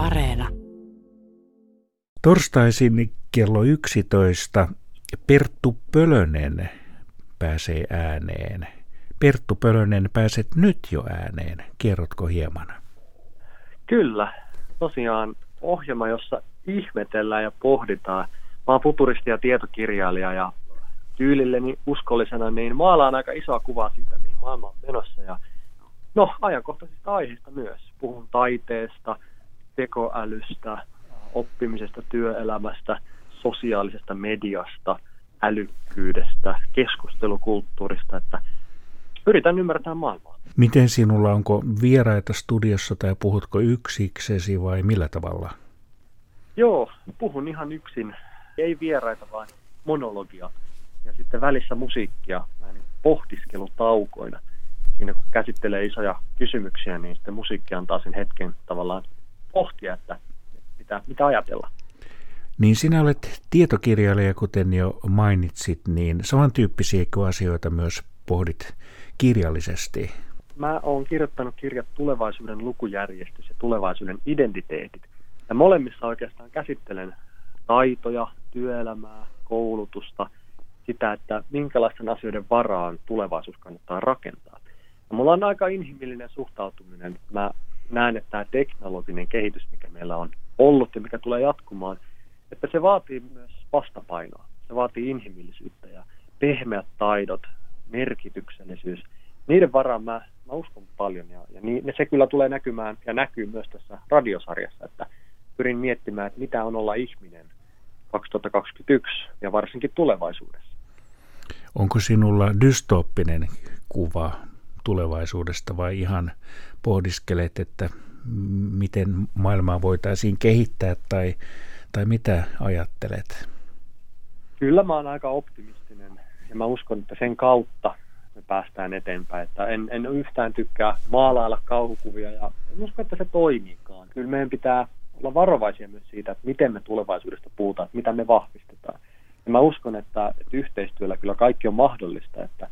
ja Areena. Torstaisin kello 11 Perttu Pölönen pääsee ääneen. Perttu Pölönen, pääset nyt jo ääneen. Kerrotko hieman? Kyllä. Tosiaan ohjelma, jossa ihmetellään ja pohditaan. Mä oon futuristi ja tietokirjailija ja tyylilleni uskollisena niin maalaan aika isoa kuvaa siitä, mihin maailma on menossa. Ja no, ajankohtaisista aiheista myös. Puhun taiteesta, tekoälystä, oppimisesta, työelämästä, sosiaalisesta mediasta, älykkyydestä, keskustelukulttuurista, että yritän ymmärtää maailmaa. Miten sinulla, onko vieraita studiossa tai puhutko yksiksesi vai millä tavalla? Joo, puhun ihan yksin. Ei vieraita, vaan monologia. Ja sitten välissä musiikkia, näin pohtiskelutaukoina. Siinä kun käsittelee isoja kysymyksiä, niin sitten musiikki antaa sen hetken tavallaan pohtia, että mitä ajatella. Niin sinä olet tietokirjailija, kuten jo mainitsit, niin samantyyppisiä asioita myös pohdit kirjallisesti. Mä oon kirjoittanut kirjat Tulevaisuuden lukujärjestys ja Tulevaisuuden identiteetit. Ja molemmissa oikeastaan käsittelen taitoja, työelämää, koulutusta, sitä, että minkälaisten asioiden varaan tulevaisuus kannattaa rakentaa. Ja mulla on aika inhimillinen suhtautuminen. Mä näen, että tämä teknologinen kehitys, mikä meillä on ollut ja mikä tulee jatkumaan, että se vaatii myös vastapainoa. Se vaatii inhimillisyyttä ja pehmeät taidot, merkityksellisyys. Niiden varaan mä uskon paljon ja se kyllä tulee näkymään ja näkyy myös tässä radiosarjassa, että pyrin miettimään, että mitä on olla ihminen 2021 ja varsinkin tulevaisuudessa. Onko sinulla dystooppinen kuva tulevaisuudesta vai ihan pohdiskelet, että miten maailmaa voitaisiin kehittää tai mitä ajattelet? Kyllä mä oon aika optimistinen ja mä uskon, että sen kautta me päästään eteenpäin. Että en yhtään tykkää maalailla kauhukuvia ja en usko, että se toimiikaan. Kyllä meidän pitää olla varovaisia myös siitä, että miten me tulevaisuudesta puhutaan, että mitä me vahvistetaan. Ja mä uskon, että yhteistyöllä kyllä kaikki on mahdollista, että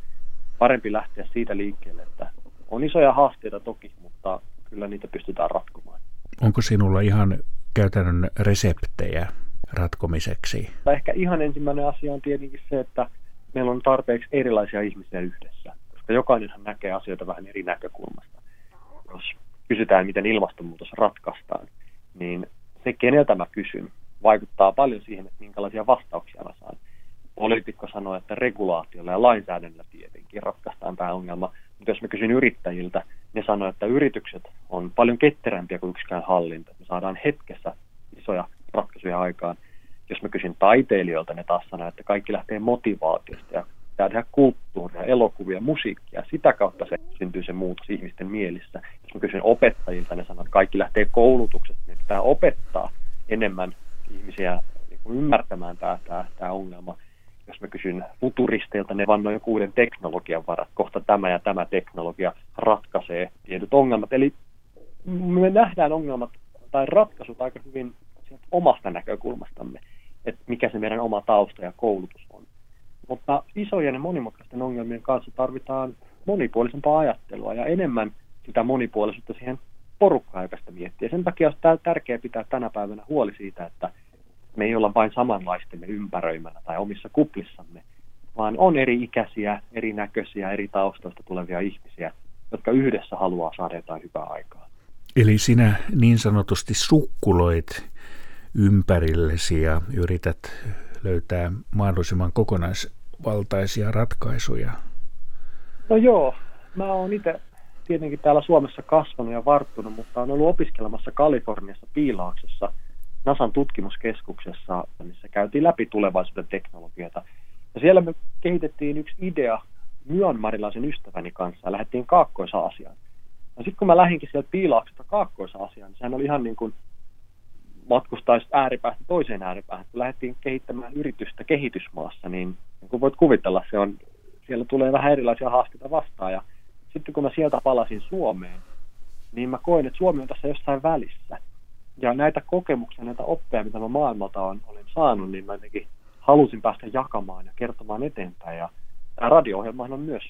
parempi lähteä siitä liikkeelle, että on isoja haasteita toki, mutta kyllä niitä pystytään ratkomaan. Onko sinulla ihan käytännön reseptejä ratkomiseksi? Ehkä ihan ensimmäinen asia on tietenkin se, että meillä on tarpeeksi erilaisia ihmisiä yhdessä, koska jokainenhan näkee asioita vähän eri näkökulmasta. Jos kysytään, miten ilmastonmuutos ratkaistaan, niin se, keneltä mä kysyn, vaikuttaa paljon siihen, että minkälaisia vastauksia mä saan. Poliitikko sanoo, että regulaatiolla ja lainsäädännöllä tietenkin ratkaistaan tämä ongelma, mutta jos mä kysyn yrittäjiltä, ne sanoo, että yritykset on paljon ketterämpiä kuin yksikään hallinta. Me saadaan hetkessä isoja ratkaisuja aikaan. Jos mä kysyn taiteilijoilta, ne taas sanoo, että kaikki lähtee motivaatiosta ja pitää tehdä kulttuuria, elokuvia, musiikkia. Sitä kautta se syntyy se muutos ihmisten mielissä. Jos mä kysyn opettajilta, ne sanoo, että kaikki lähtee koulutuksesta. Ne pitää opettaa enemmän ihmisiä ymmärtämään tämä ongelma. Jos mä kysyn futuristeilta, ne vannoi joku uuden teknologian varat. Kohta tämä ja tämä teknologia ratkaisee tietyt ongelmat. Eli me nähdään ongelmat tai ratkaisut aika hyvin omasta näkökulmastamme, että mikä se meidän oma tausta ja koulutus on. Mutta isojen ja monimutkaisten ongelmien kanssa tarvitaan monipuolisempaa ajattelua ja enemmän sitä monipuolisuutta siihen porukkaan, joka sitä miettii. Ja sen takia on tärkeää pitää tänä päivänä huoli siitä, että me ei olla vain samanlaistemme ympäröimänä tai omissa kuplissamme, vaan on eri ikäisiä, erinäköisiä, eri taustoista tulevia ihmisiä, jotka yhdessä haluaa saada jotain hyvää aikaa. Eli sinä niin sanotusti sukkuloit ympärillesi ja yrität löytää mahdollisimman kokonaisvaltaisia ratkaisuja. No joo, mä oon itse tietenkin täällä Suomessa kasvanut ja varttunut, mutta oon ollut opiskelemassa Kaliforniassa Piilaaksossa NASAn tutkimuskeskuksessa, missä käytiin läpi tulevaisuuden teknologioita. Ja siellä me kehitettiin yksi idea myanmarilaisen ystäväni kanssa ja lähdettiin Kaakkois-Aasiaan. Ja sitten kun mä lähdinkin sieltä Piilaaksesta Kaakkois-Aasiaan, niin sehän oli ihan niin kuin matkustaisi ääripäästä toiseen ääripäähän. Kun lähdettiin kehittämään yritystä kehitysmaassa, niin kuin voit kuvitella, siellä tulee vähän erilaisia haasteita vastaan. Ja sitten kun mä sieltä palasin Suomeen, niin mä koin, että Suomi on tässä jossain välissä. Ja näitä kokemuksia, näitä oppeja, mitä mä maailmalta olen saanut, niin mä jotenkin halusin päästä jakamaan ja kertomaan eteenpäin. Ja tämä radio-ohjelmahan on myös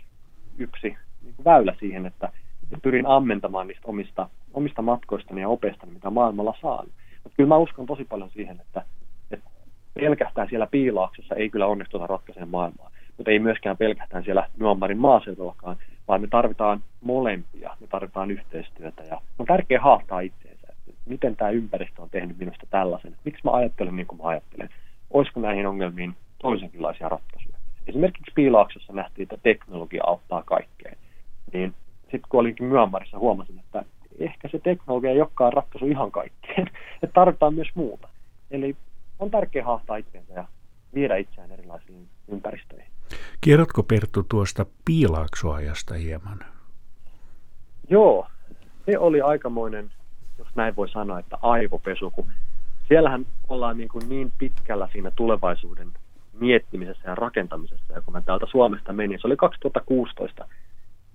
yksi niin kuin väylä siihen, että ja pyrin ammentamaan niistä omista matkoistani ja opeistani, mitä maailmalla saan. Mutta kyllä mä uskon tosi paljon siihen, että pelkästään siellä Piilaaksossa ei kyllä onnistuta ratkaisemaan maailmaa, mutta ei myöskään pelkästään siellä Myanmarin maaseudullakaan, vaan me tarvitaan molempia, me tarvitaan yhteistyötä ja on tärkeää haastaa itseensä, että miten tämä ympäristö on tehnyt minusta tällaisen, miksi mä ajattelen niin kuin mä ajattelen, olisiko näihin ongelmiin toisenkinlaisia ratkaisuja. Esimerkiksi Piilaaksossa nähtiin, että teknologia auttaa kaikkeen, niin sitten kun olinkin Myanmarissa, huomasin, että ehkä se teknologia ei olekaan ratkaisu ihan kaikkeen, että tarvitaan myös muuta. Eli on tärkeää haastaa itseensä ja viedä itseään erilaisiin ympäristöihin. Kerrotko, Perttu, tuosta Piilaakso-ajasta hieman? Joo, se oli aikamoinen, jos näin voi sanoa, että aivopesu, kun siellähän ollaan niin pitkällä siinä tulevaisuuden miettimisessä ja rakentamisessa, ja kun mä täältä Suomesta menin, se oli 2016,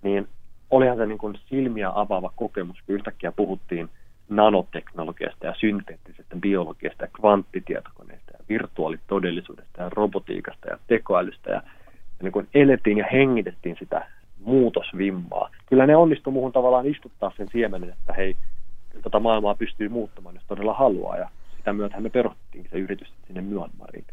niin olihan se silmiä avaava kokemus, kun yhtäkkiä puhuttiin nanoteknologiasta ja synteettisestä biologiasta ja kvanttitietokoneista ja virtuaalitodellisuudesta ja robotiikasta ja tekoälystä ja niin elettiin ja hengitettiin sitä muutosvimmaa. Kyllä ne onnistui muuhun tavallaan istuttaa sen siemenen, että hei, tätä maailmaa pystyy muuttamaan, jos todella haluaa, ja sitä myötähän me perustettiin se yritys sinne Myanmariin.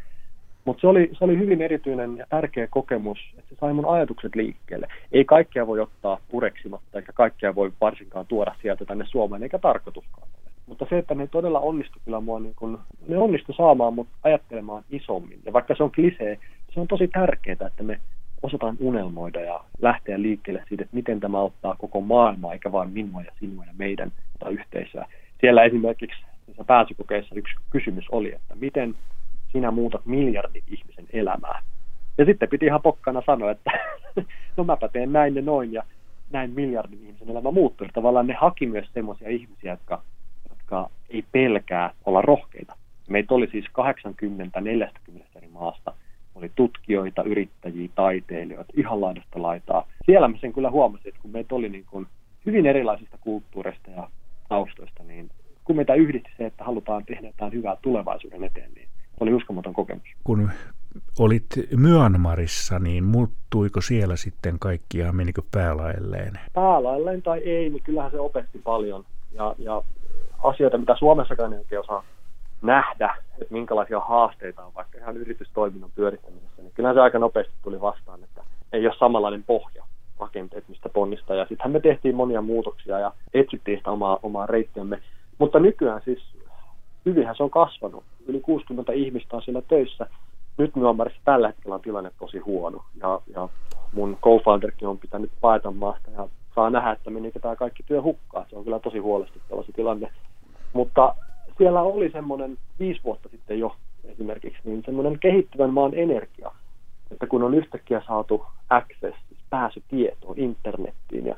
Mutta se oli hyvin erityinen ja tärkeä kokemus, että se sai mun ajatukset liikkeelle. Ei kaikkea voi ottaa pureksimatta, eikä kaikkea voi varsinkaan tuoda sieltä tänne Suomeen, eikä tarkoituskaan ole. Mutta se, että ne todella onnistui kyllä mua, ne onnistui saamaan mut ajattelemaan isommin. Ja vaikka se on klisee, se on tosi tärkeää, että me osataan unelmoida ja lähteä liikkeelle siitä, että miten tämä auttaa koko maailmaa, eikä vain minua ja sinua ja meidän tai yhteisöä. Siellä esimerkiksi pääsykokeessa yksi kysymys oli, että miten sinä muutat miljardin ihmisen elämää. Ja sitten piti ihan pokkana sanoa, että no mäpä teen näin ja noin, ja näin miljardin ihmisen elämä muuttuu. Ja tavallaan ne haki myös semmoisia ihmisiä, jotka ei pelkää olla rohkeita. Meitä oli siis 80-40 eri maasta. Oli tutkijoita, yrittäjiä, taiteilijoita, ihan laidasta laitaa. Siellä mä sen kyllä huomasin, että kun meitä oli hyvin erilaisista kulttuureista ja taustoista, niin kun meitä yhdisti se, että halutaan tehdä jotain hyvää tulevaisuuden eteen, niin oli uskomaton kokemus. Kun olit Myanmarissa, niin muuttuiko siellä sitten kaikkiaan, menikö päälaelleen? Päälaelleen tai ei, niin kyllähän se opetti paljon. Ja asioita, mitä Suomessakaan ei oikein osaa nähdä, että minkälaisia haasteita on vaikka ihan yritystoiminnan pyörittämisessä, niin kyllähän se aika nopeasti tuli vastaan, että ei ole samanlainen pohja rakenteet, mistä ponnistaa. Ja sittenhän me tehtiin monia muutoksia ja etsittiin sitä omaa reittiämme. Mutta nykyään siis hyvinhän se on kasvanut. Yli 60 ihmistä on siellä töissä. Nyt Myanmarissa tällä hetkellä on tilanne tosi huono. Ja mun co-founderkin on pitänyt paeta maasta ja saa nähdä, että menikö tämä kaikki työ hukkaan. Se on kyllä tosi huolestuttava se tilanne. Mutta siellä oli semmoinen 5 vuotta sitten jo esimerkiksi, niin semmoinen kehittyvän maan energia, että kun on yhtäkkiä saatu access, siis pääsy tietoon, internettiin, ja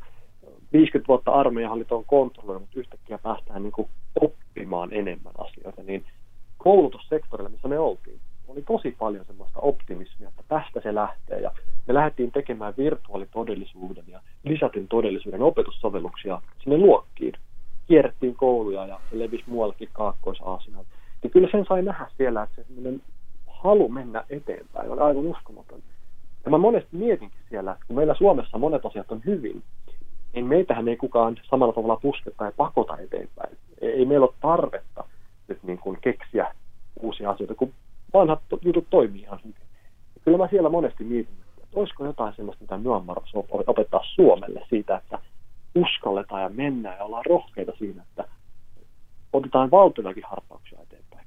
50 vuotta armeijahallit on kontrolloinut, mutta yhtäkkiä päästään oppimaan enemmän asioita, niin koulutussektorilla, missä me oltiin, oli tosi paljon semmoista optimismia, että tästä se lähtee, ja me lähdettiin tekemään virtuaalitodellisuuden ja lisätyn todellisuuden opetussovelluksia sinne luokkiin. Kierrettiin kouluja ja se levisi muuallakin Kaakkois-Aasiaan. Ja kyllä sen sai nähdä siellä, että se halu mennä eteenpäin oli aivan uskomaton. Ja mä monesti mietinkin siellä, että kun meillä Suomessa monet asiat on hyvin, niin meitähän ei kukaan samalla tavalla puske tai pakota eteenpäin. Ei meillä ole tarvetta nyt keksiä uusia asioita, kun vanhat jutut toimii ihan hyvin. Ja kyllä mä siellä monesti mietin, että olisiko jotain sellaista, mitä Myanmar opettaa Suomelle siitä, että uskalletaan ja mennään ja ollaan rohkeita siinä, että otetaan valtiollakin harppauksia eteenpäin.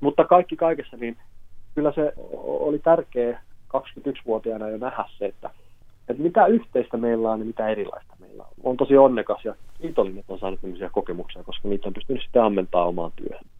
Mutta kaikki kaikessa, niin kyllä se oli tärkeä 21-vuotiaana jo nähdä se, että mitä yhteistä meillä on ja mitä erilaista meillä on. On tosi onnekas ja kiitollinen, että on saanut tämmöisiä kokemuksia, koska niitä on pystynyt sitten ammentamaan omaan työhön.